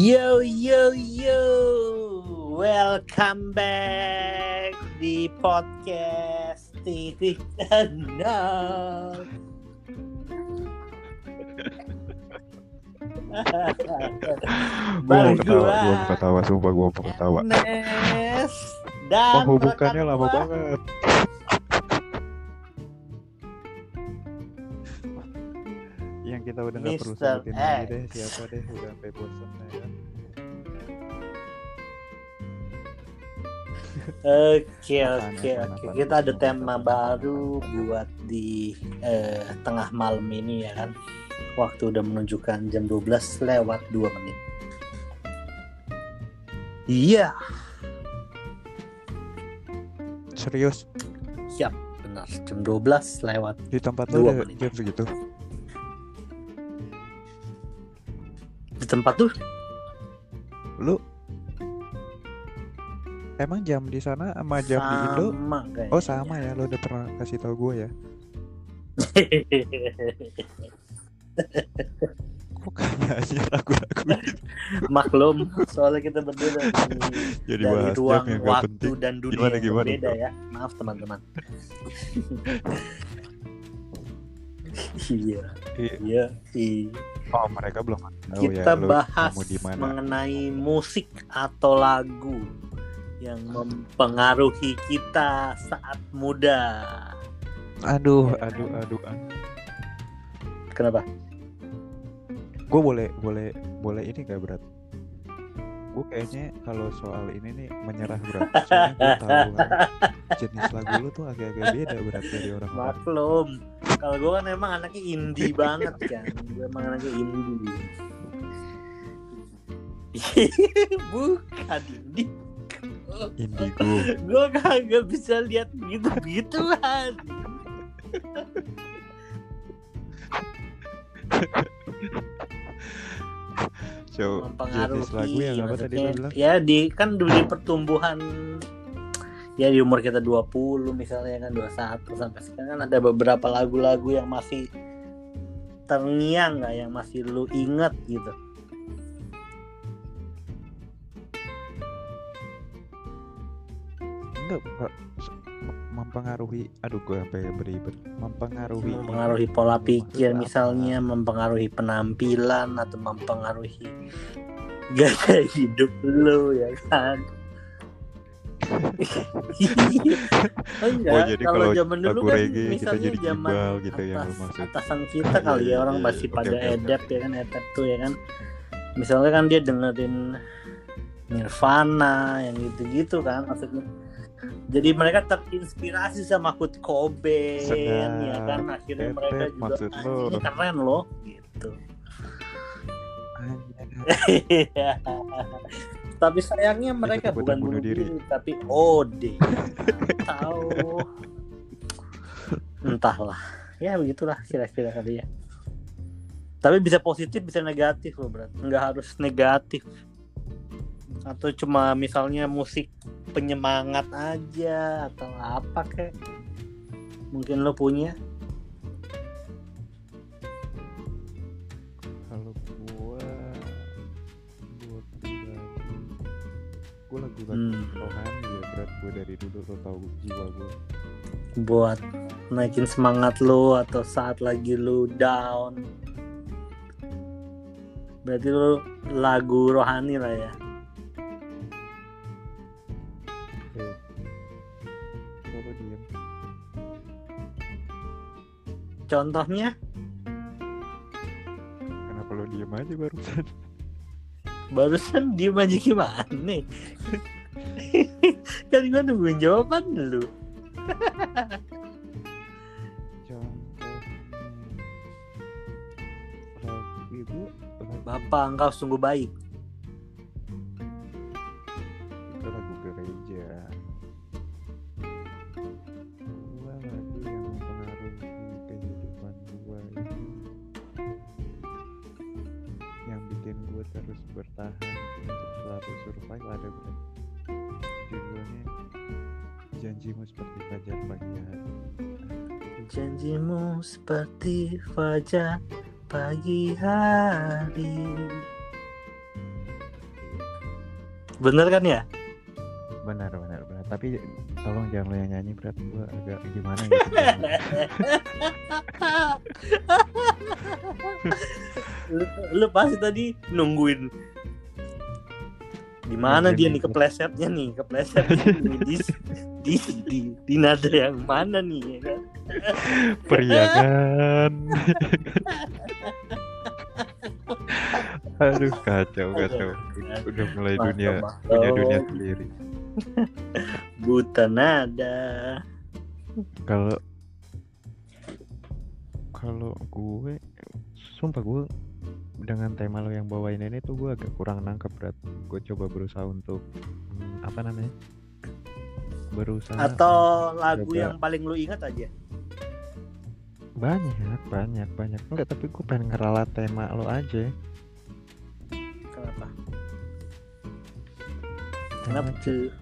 Yo yo yo, welcome back di podcast Titik Tenang. Gua ketawa, sumpah gua ketawa. Penghubungannya lama banget. Yang kita udah nggak perlu sebutin lagi deh siapa deh, udah sampai bosan ya. Oke. Kita ada tema baru buat di tengah malam ini ya kan. Waktu udah menunjukkan jam 12:02. Iya. Serius? Siap, benar. Jam 12:02. Di tempat lu ada jam segitu? Tempat tuh lu emang jam di sana sama jam sama, di Indo kayaknya. Oh sama ya, lu udah pernah kasih tau gue ya. Kok kayaknya lagu-lagu gitu? Maklum, soalnya kita berbeda jadi dari ruang, waktu, dan dunia yang berbeda ya. Maaf teman-teman. Iya. Oh, mereka belum tahu. Kita ya, bahas mengenai musik atau lagu yang mempengaruhi kita saat muda. Aduh. Kenapa? Gue boleh ini gak berat? Gue kayaknya kalau soal ini nih menyerah berat. Soalnya gue tahu jenis lagu lu tuh agak-agak beda berat dari orang. Maklum. Kalau gue kan emang anaknya indie banget kan. Gue emang anaknya indie. Bukan indie. Indigo. Gue kagak bisa lihat begitu-begituan. So, jenis lagu yang apa tadi lo bilang? Ya di kan di pertumbuhan. Ya di umur kita 20 misalnya kan 21 sampai sekarang kan ada beberapa lagu-lagu yang masih terngiang gak, yang masih lu inget gitu. Enggak, mempengaruhi, aduh gue sampai beribet. Mempengaruhi pola pikir misalnya, mempengaruhi penampilan atau mempengaruhi gaya hidup lu ya kan. Oh, jadi kalau zaman dulu kan misalnya zaman gitu atasan kita kali ya, orang masih pada edep ya kan, edep tuh ya kan, misalnya kan dia dengerin Nirvana yang gitu-gitu kan, maksudnya jadi mereka terinspirasi sama Kurt Cobain ya kan, akhirnya mereka juga ini keren loh gitu. Tapi sayangnya mereka bukan bunuh diri, tapi OD. Tahu. Entahlah. Ya begitulah kira-kira kali ya. Tapi bisa positif, bisa negatif loh, Bro. Enggak harus negatif. Atau cuma misalnya musik penyemangat aja atau apa kek. Mungkin lo punya. Gue lagu-lagu rohani ya berat gue dari dulu, lo tau jiwa gue. Buat naikin semangat lo atau saat lagi lo down. Berarti lo lagu rohani lah ya. Lo diem. Contohnya? Kenapa lo diem aja barusan? Barusan diem aja gimana nih? Kan gue nungguin jawaban lu. Bapak engkau sungguh baik. Itu lagu gereja. Gua lagu yang mempengaruhi kehidupan gua itu, yang bikin gua terus bertahan untuk selalu survive ada berat. Judulnya Janjimu Seperti Fajar Pagi Hari. Janjimu seperti fajar pagi hari. Bener kan ya? Benar. Tapi tolong jangan lo yang nyanyi, berat gue agak gimana gitu. Lu pasti tadi nungguin gimana dia nih keplesetnya di nada yang mana nih ya? Periangan. Aduh kacau. Udah mulai dunia sendiri. Buta nada. Kalau gue, sumpah gue dengan tema lo yang bawain ini tuh gue agak kurang nangkep, berat. Gue coba berusaha untuk atau lagu coba. Yang paling lo ingat aja. Banyak. Enggak, tapi gue pengen ngeralat tema lo aja. Kenapa tuh?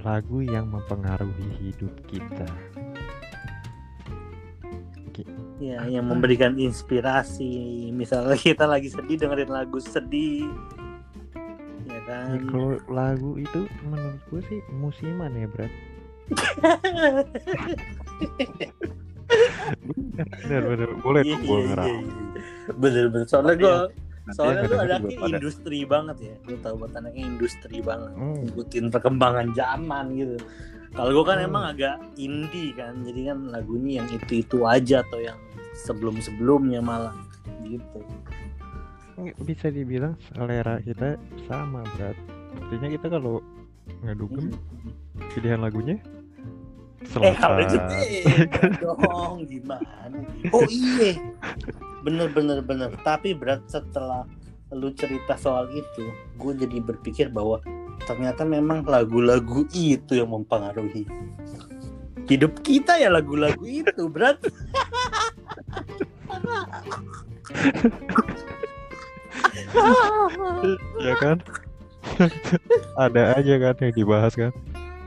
Lagu yang mempengaruhi hidup kita. Ya, yang memberikan inspirasi. Misalnya kita lagi sedih, dengerin lagu sedih. Ya kan? Ya, kalau lagu itu menurut gue sih musiman ya, Brad. Bener. Boleh tuh gue ngerang. Bener. Soalnya lu anaknya industri banget ya. Lu tau buat anaknya industri banget. Ngikutin perkembangan zaman gitu. Kalau gue kan emang agak indie kan. Jadi kan lagunya yang itu-itu aja atau yang sebelum-sebelumnya malah gitu. Bisa dibilang selera kita sama, Brad. Artinya kita kalau ngedukung pilihan lagunya selesai. Kalau gitu dong gimana? Oh iya. Bener. Tapi berat, setelah lu cerita soal itu, gue jadi berpikir bahwa ternyata memang lagu-lagu itu yang mempengaruhi hidup kita ya, lagu-lagu itu, berat. Ya kan? Ada aja kan yang dibahas kan?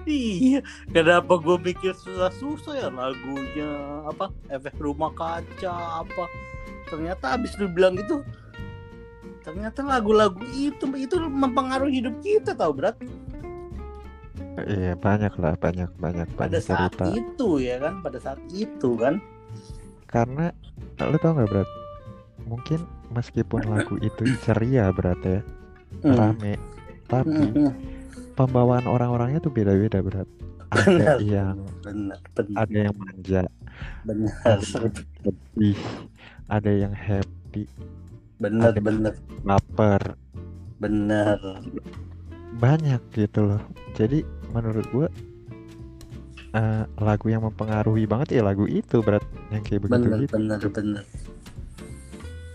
Iya, kenapa gue mikir susah-susah ya lagunya, apa, Efek Rumah Kaca, apa. Ternyata abis lu bilang gitu, ternyata lagu-lagu itu mempengaruhi hidup kita, tau, Brad. Iya, banyak pada saat cerita. Pada saat itu kan. Karena, lu tau gak, Brad, mungkin meskipun lagu itu ceria, Brad, ya, rame, tapi pembawaan orang-orangnya tuh beda-beda, berat. Ada yang bener. Ada yang manja, bener. Ada yang happy, bener. Lapar, bener. Banyak gitu loh. Jadi menurut gue lagu yang mempengaruhi banget ya lagu itu, berat, yang kayak begitu gitu. Bener.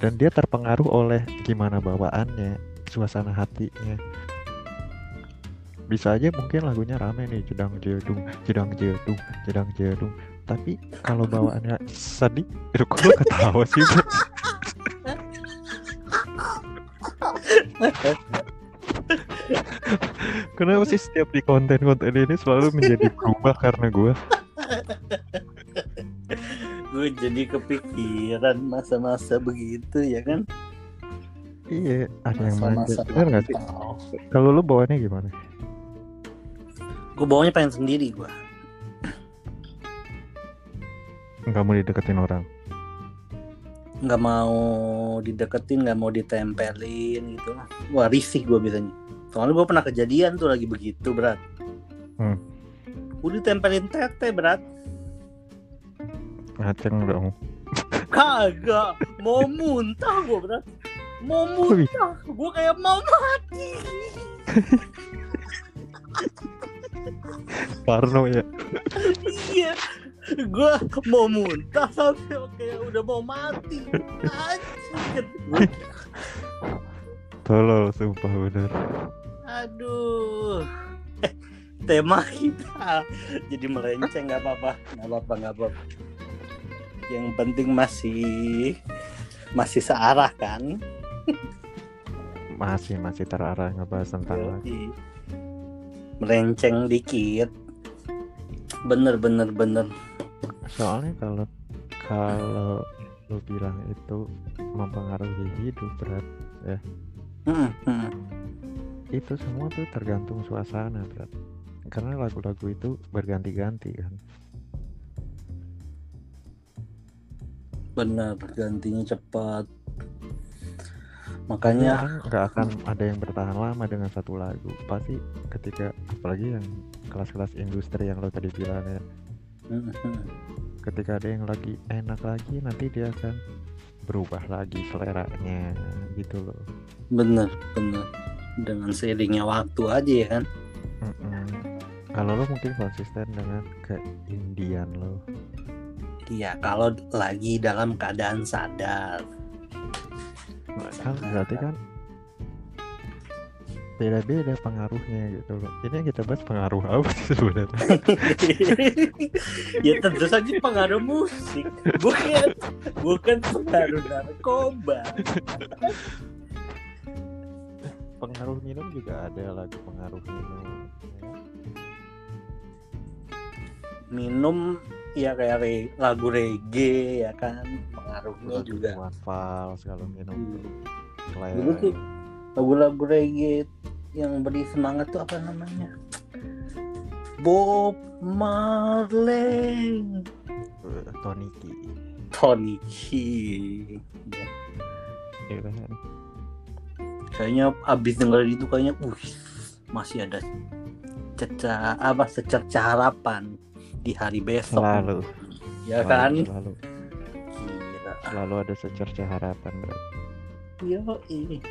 Dan dia terpengaruh oleh gimana bawaannya, suasana hatinya. Bisa aja mungkin lagunya rame nih, jedang jedung. Tapi kalau bawaannya sedih, itu gue ketawa sih. Kenapa sih setiap di konten ini selalu menjadi berubah karena gue? Gue jadi kepikiran masa-masa begitu ya kan? Iya, ada yang masa bener nggak sih? Kalau lo bawaannya gimana? Gue bawanya pengen sendiri gue. Gak mau dideketin orang. Gak mau ditempelin gitu. Wah, risih gue biasanya. Soalnya gue pernah kejadian tuh lagi begitu, berat. Gue ditempelin tete, berat. Ngaceng dong. Kagak. Mau muntah gue, berat. Mau muntah. Gue kayak mau mati. Parno ya. Iya, gue mau muntah sampai kayak udah mau mati. Anjir. Tolol, sumpah bener. Aduh. Tema kita jadi melenceng, nggak apa-apa. Yang penting masih searah kan? Masih terarah ngebahas tentang lagi. Melenceng dikit. Bener. Soalnya kalau lu bilang itu mempengaruhi hidup, berat ya. itu semua tuh tergantung suasana, Brad. Karena lagu-lagu itu berganti-ganti kan. Benar, bergantinya cepat. Makanya nggak akan ada yang bertahan lama dengan satu lagu. Pasti ketika, apalagi yang kelas-kelas industri yang lo tadi bilang ya, ketika ada yang lagi enak lagi, nanti dia akan berubah lagi seleranya gitu loh. Bener dengan seiringnya waktu aja ya kan. Kalau lo mungkin konsisten dengan keindian lo. Iya, kalau lagi dalam keadaan sadar. Kan berarti kan beda-beda pengaruhnya gitu loh. Ini yang kita bahas pengaruh apa sih sebenarnya? Ya tentu saja pengaruh musik, bukan pengaruh narkoba. Pengaruh minum juga ada lagu pengaruh minum. Minum ya kayak lagu reggae ya kan, pengaruhnya juga manfaal kalau minum. Itu sih lagu-lagu reggae yang beri semangat tuh apa namanya, Bob Marley, Tony Ki ya. Ya kan? Kayaknya abis dengar itu kayaknya masih ada secerca harapan di hari besok. Selalu. Ya selalu, kan? Selalu ada secerca harapan, Bro. Yoi.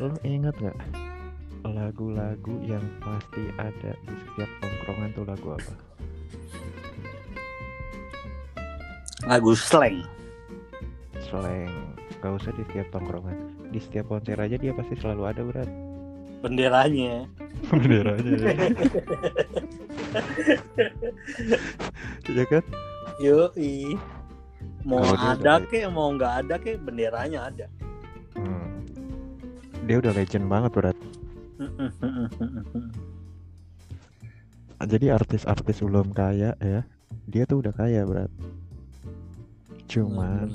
Lo ingat gak lagu-lagu yang pasti ada di setiap tongkrongan tuh lagu apa? Lagu slang. Slang. Gak usah di setiap tongkrongan. Di setiap konser aja dia pasti selalu ada, Bro. Benderanya ya. Ya kan? Yoi. Mau ada kek, mau nggak ada kek, benderanya ada. Dia udah legend banget, Brad. Jadi artis-artis belum kaya ya, dia tuh udah kaya, Brad. Cuman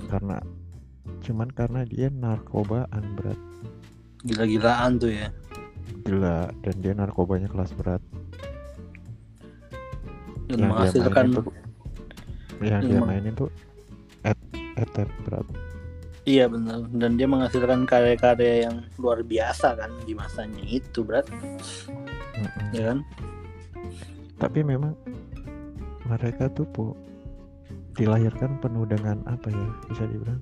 karena dia narkobaan, Brad. Gila-gilaan tuh ya. Gila, dan dia narkobanya kelas berat. Dan menghasilkan dia mainin tuh etep berat. Iya benar, dan dia menghasilkan karya-karya yang luar biasa kan di masanya itu, berat. Ya kan? Tapi memang mereka tuh dilahirkan penuh dengan apa ya, bisa dibilang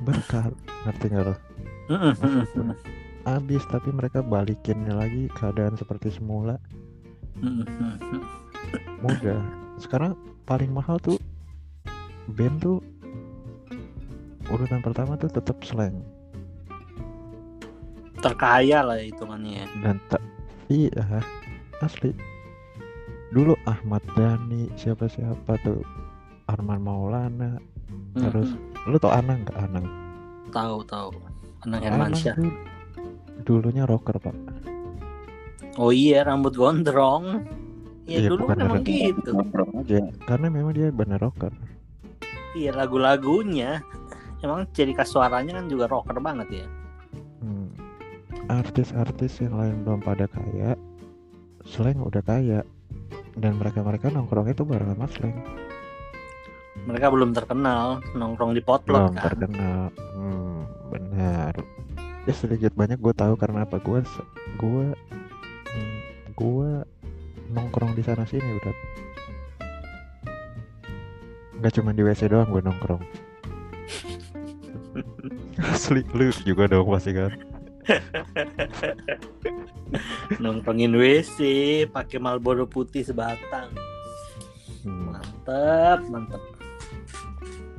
berkah, ngerti nggak lo? Abis, tapi mereka balikinnya lagi keadaan seperti semula. Mudah. Sekarang paling mahal tuh band tuh urutan pertama tuh tetap slang. Terkaya lah hitungannya. Dan iya asli. Dulu Ahmad Dhani, siapa tuh, Arman Maulana. Terus lu tau Anang nggak? Anang. Tahu. Anang Hermansyah. Dulunya rocker, Pak. Oh iya, rambut gondrong. Ya dulu memang gitu. Ya, karena memang dia benar rocker. Iya, lagu-lagunya emang ciri khas suaranya kan juga rocker banget ya. Artis-artis yang lain belum pada kaya, slang udah kaya. Dan mereka-mereka nongkrongnya tuh bareng sama slang. Mereka belum terkenal, nongkrong di potlot kan. Belum terkenal. Benar. Ya sedikit banyak gue tahu karena apa, gue nongkrong di sana sini udah. Gak cuma di WC doang gue nongkrong. Asli, lu juga dong pasti kan. Nongkrongin WC pakai Marlboro putih sebatang. Mantap.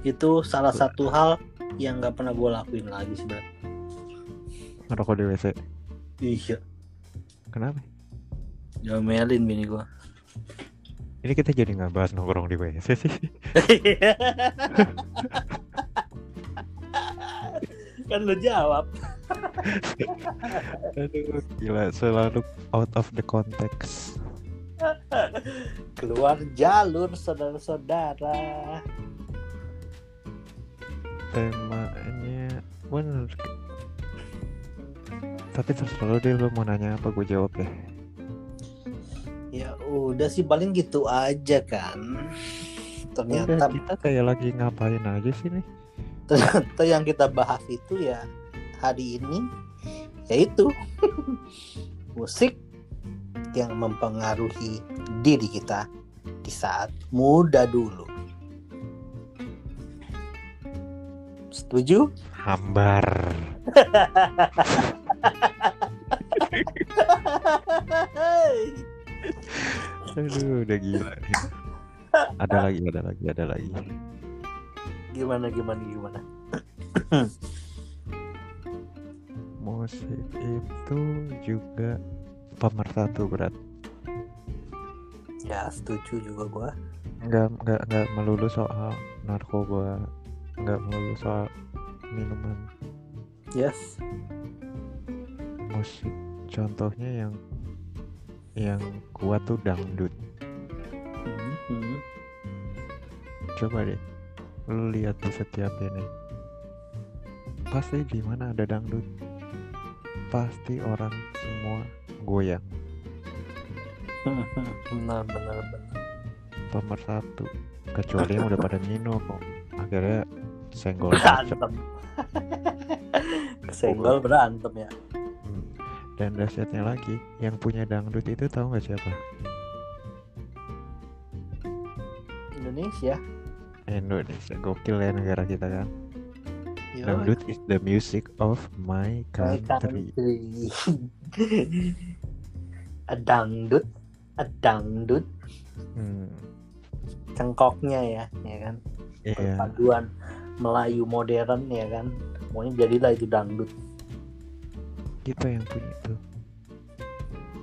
Itu salah satu hal yang nggak pernah gue lakuin lagi sebenarnya. Ngerokok di WC. Iya. Kenapa? Jomelin bini gua. Ini kita jadi nggak bahas nongkrong di WC sih. Kan lu jawab. Aduh, gila, selalu out of the context. Keluar jalur, saudara-saudara. Temanya bener. Tapi terus dulu deh, lu mau nanya apa gue jawab ya? Ya udah sih, paling gitu aja kan. Ternyata udah, kita kayak lagi ngapain aja sih nih. Ternyata yang kita bahas itu ya hari ini yaitu musik yang mempengaruhi diri kita di saat muda dulu. Setuju? Hambar. Aduh, udah gila nih. Ada lagi. Gimana? Musik itu juga pemersatu, berat. Ya, setuju juga gua. Enggak melulu soal narkoba. Enggak melulu soal minuman. Yes. Musik contohnya yang kuat tuh dangdut. Mm-hmm. Coba deh lu lihat di setiap ini. Pasti di mana ada dangdut, pasti orang semua goyang. Benar. Pemersatu. Kecuali yang udah pada minum, akhirnya senggol berantem. Senggol berantem ya. Dan dahsyatnya lagi, yang punya dangdut itu tahu nggak siapa? Indonesia. Gokil ya negara kita kan. Yo. Dangdut is the music of my country. A dangdut. Cengkoknya ya kan. Yeah. Perpaduan Melayu modern ya kan. Pokoknya jadilah itu dangdut. Kita yang punya itu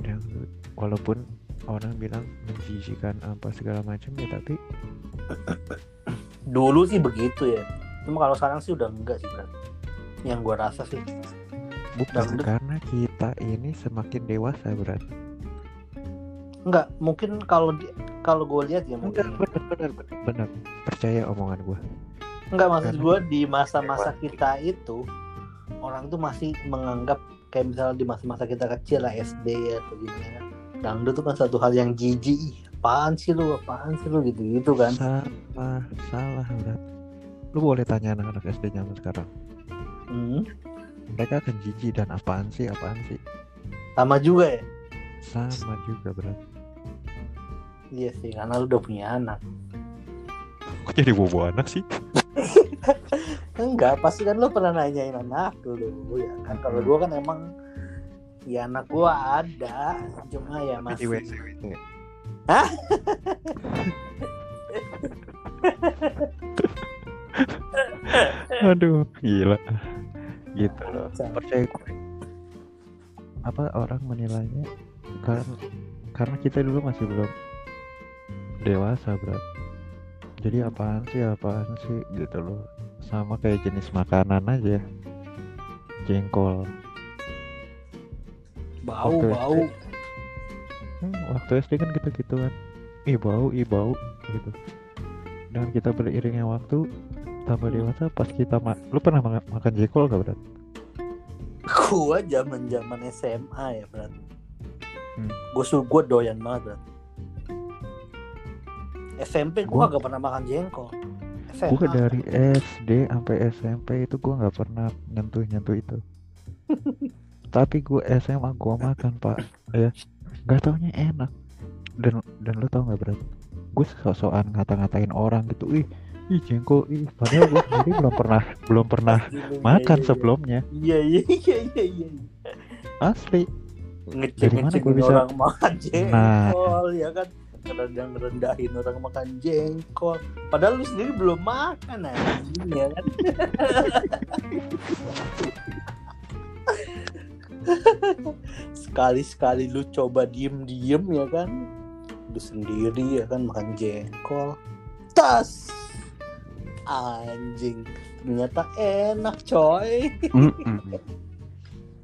dangdut. Walaupun orang bilang menjijikan apa segala macam ya, tapi dulu sih begitu ya. Cuma kalau sekarang sih udah enggak sih kan. Yang gua rasa sih bukan karena kita ini semakin dewasa, berat. Enggak, mungkin kalau gua lihat ya mungkin benar. Percaya omongan gua. Enggak, maksud gua di masa-masa kita itu orang tuh masih menganggap kayak misalnya di masa-masa kita kecil lah SD atau gimana. Dangdut tuh kan satu hal yang jijik. Apaan sih lu gitu kan. Salah berat. Lu boleh tanya anak-anak SD zaman sekarang. Mereka akan jijik dan apaan sih. Sama juga berat. Iya sih, karena lu udah punya anak. Kok jadi bobo anak sih? Enggak, pasti kan lu pernah nanyain anak lu ya kan. Kalau gua kan emang ya anak gue ada, cuma ya masih di WC. Hah? Aduh, gila. Gitu loh. Percaya gue. Apa orang menilainya karena kita dulu masih belum dewasa, berat. Jadi apaan sih gitu loh. Sama kayak jenis makanan aja. Jengkol. Bau. Waktu SD kan gitu kan. Ih bau gitu. Dan kita beriringnya waktu tambah dewasa pas kita lu pernah makan jengkol gak, berat? Gua zaman SMA ya, berat. Gua doyan banget, berat. SMP gua gak pernah makan jengkol. SMA. Gua dari SD sampai SMP itu gua nggak pernah nyentuh itu. Tapi gue SMA gue makan, Pak, ya nggak taunya enak. Dan lo tau nggak, berat, gue sok-sokan ngata-ngatain orang gitu, ih jengkol, ih, padahal gue sendiri belum pernah makan sebelumnya. Iya. Asli. Ngecek orang makan jengkol, nah. Ya kan, ngerendahin orang makan jengkol, padahal lu sendiri belum makan, ya kan. Sekali-sekali lu coba diem ya kan, lu sendiri ya kan makan jengkol, tas anjing ternyata enak, coy.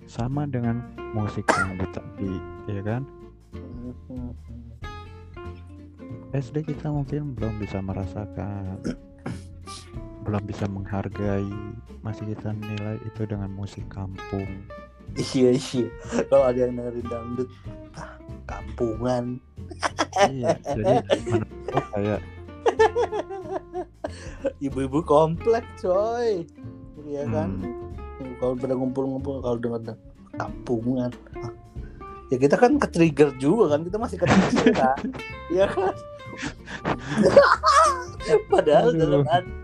Sama dengan musik yang tadi ya kan. SD kita mungkin belum bisa merasakan, belum bisa menghargai, masih kita menilai itu dengan musik kampung. Iya. Kalau ada yang dengerin dangdut, kampungan. Iya, jadi kayak ibu-ibu komplek, coy. Iya kan? Kalau pada ngumpul-ngumpul, kalau denger kampungan. Ya kita kan ke-trigger juga kan, kita masih ke-trigger kan. Iya kan? Padahal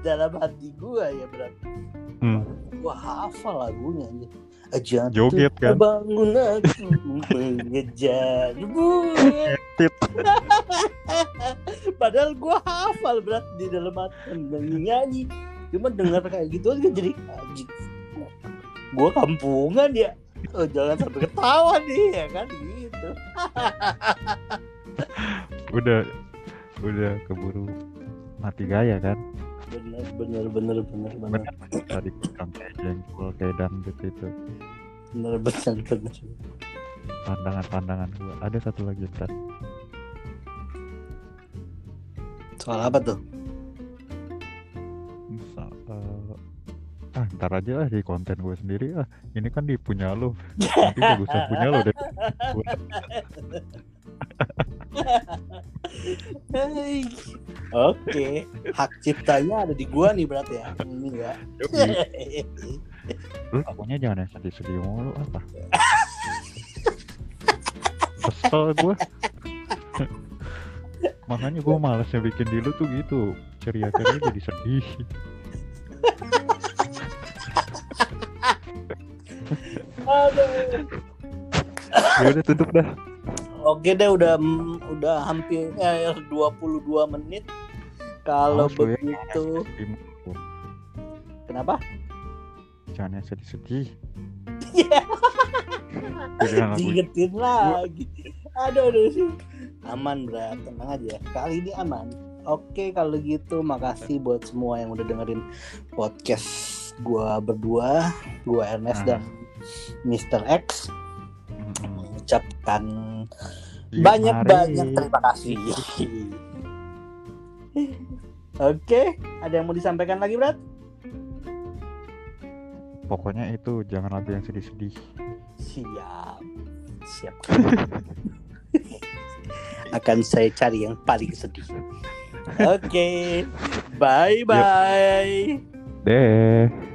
dalam hati gua ya berarti. Gua hafal lagunya aja. Aja joget kan, bangun aku mengejar bulan. Padahal gue hafal berat di dalam hati nyanyi, cuma dengar kayak gitu aja jadi gue kampungan ya. Oh, jangan sampai ketawa nih ya kan gitu. udah keburu mati gaya kan. Bener. Tadi kayak jengkol kayak dangdut itu. Bener. Pandangan gua. Ada satu lagi ntar. Soal apa tuh? Ntar aja lah di konten gue sendiri. Ini kan di punya lo. Nanti bagusan punya lo deh. Oke, hak ciptanya ada di gua nih berarti ya. Ini ya. Lu pokoknya jangan yang sedih-sedih mulu apa. Kesel gua. Makanya gua malasnya bikin di lu tuh gitu. Ceria-ceria jadi sedih. Ya udah tutup dah. Oke deh, udah hampir 22 menit. Kalau begitu ya. Kenapa? Jangan sedih-sedih. Diingetin lagi. Aduh. Aman bro, tenang aja. Kali ini aman. Oke, kalau gitu makasih buat semua yang udah dengerin podcast gua berdua, gua Ernest dan Mr. X. Ucapkan banyak-banyak terima kasih. Oke, ada yang mau disampaikan lagi, Brad? Pokoknya itu, jangan lagu yang sedih-sedih. Siap. Akan saya cari yang paling sedih. Oke, bye-bye. Deh.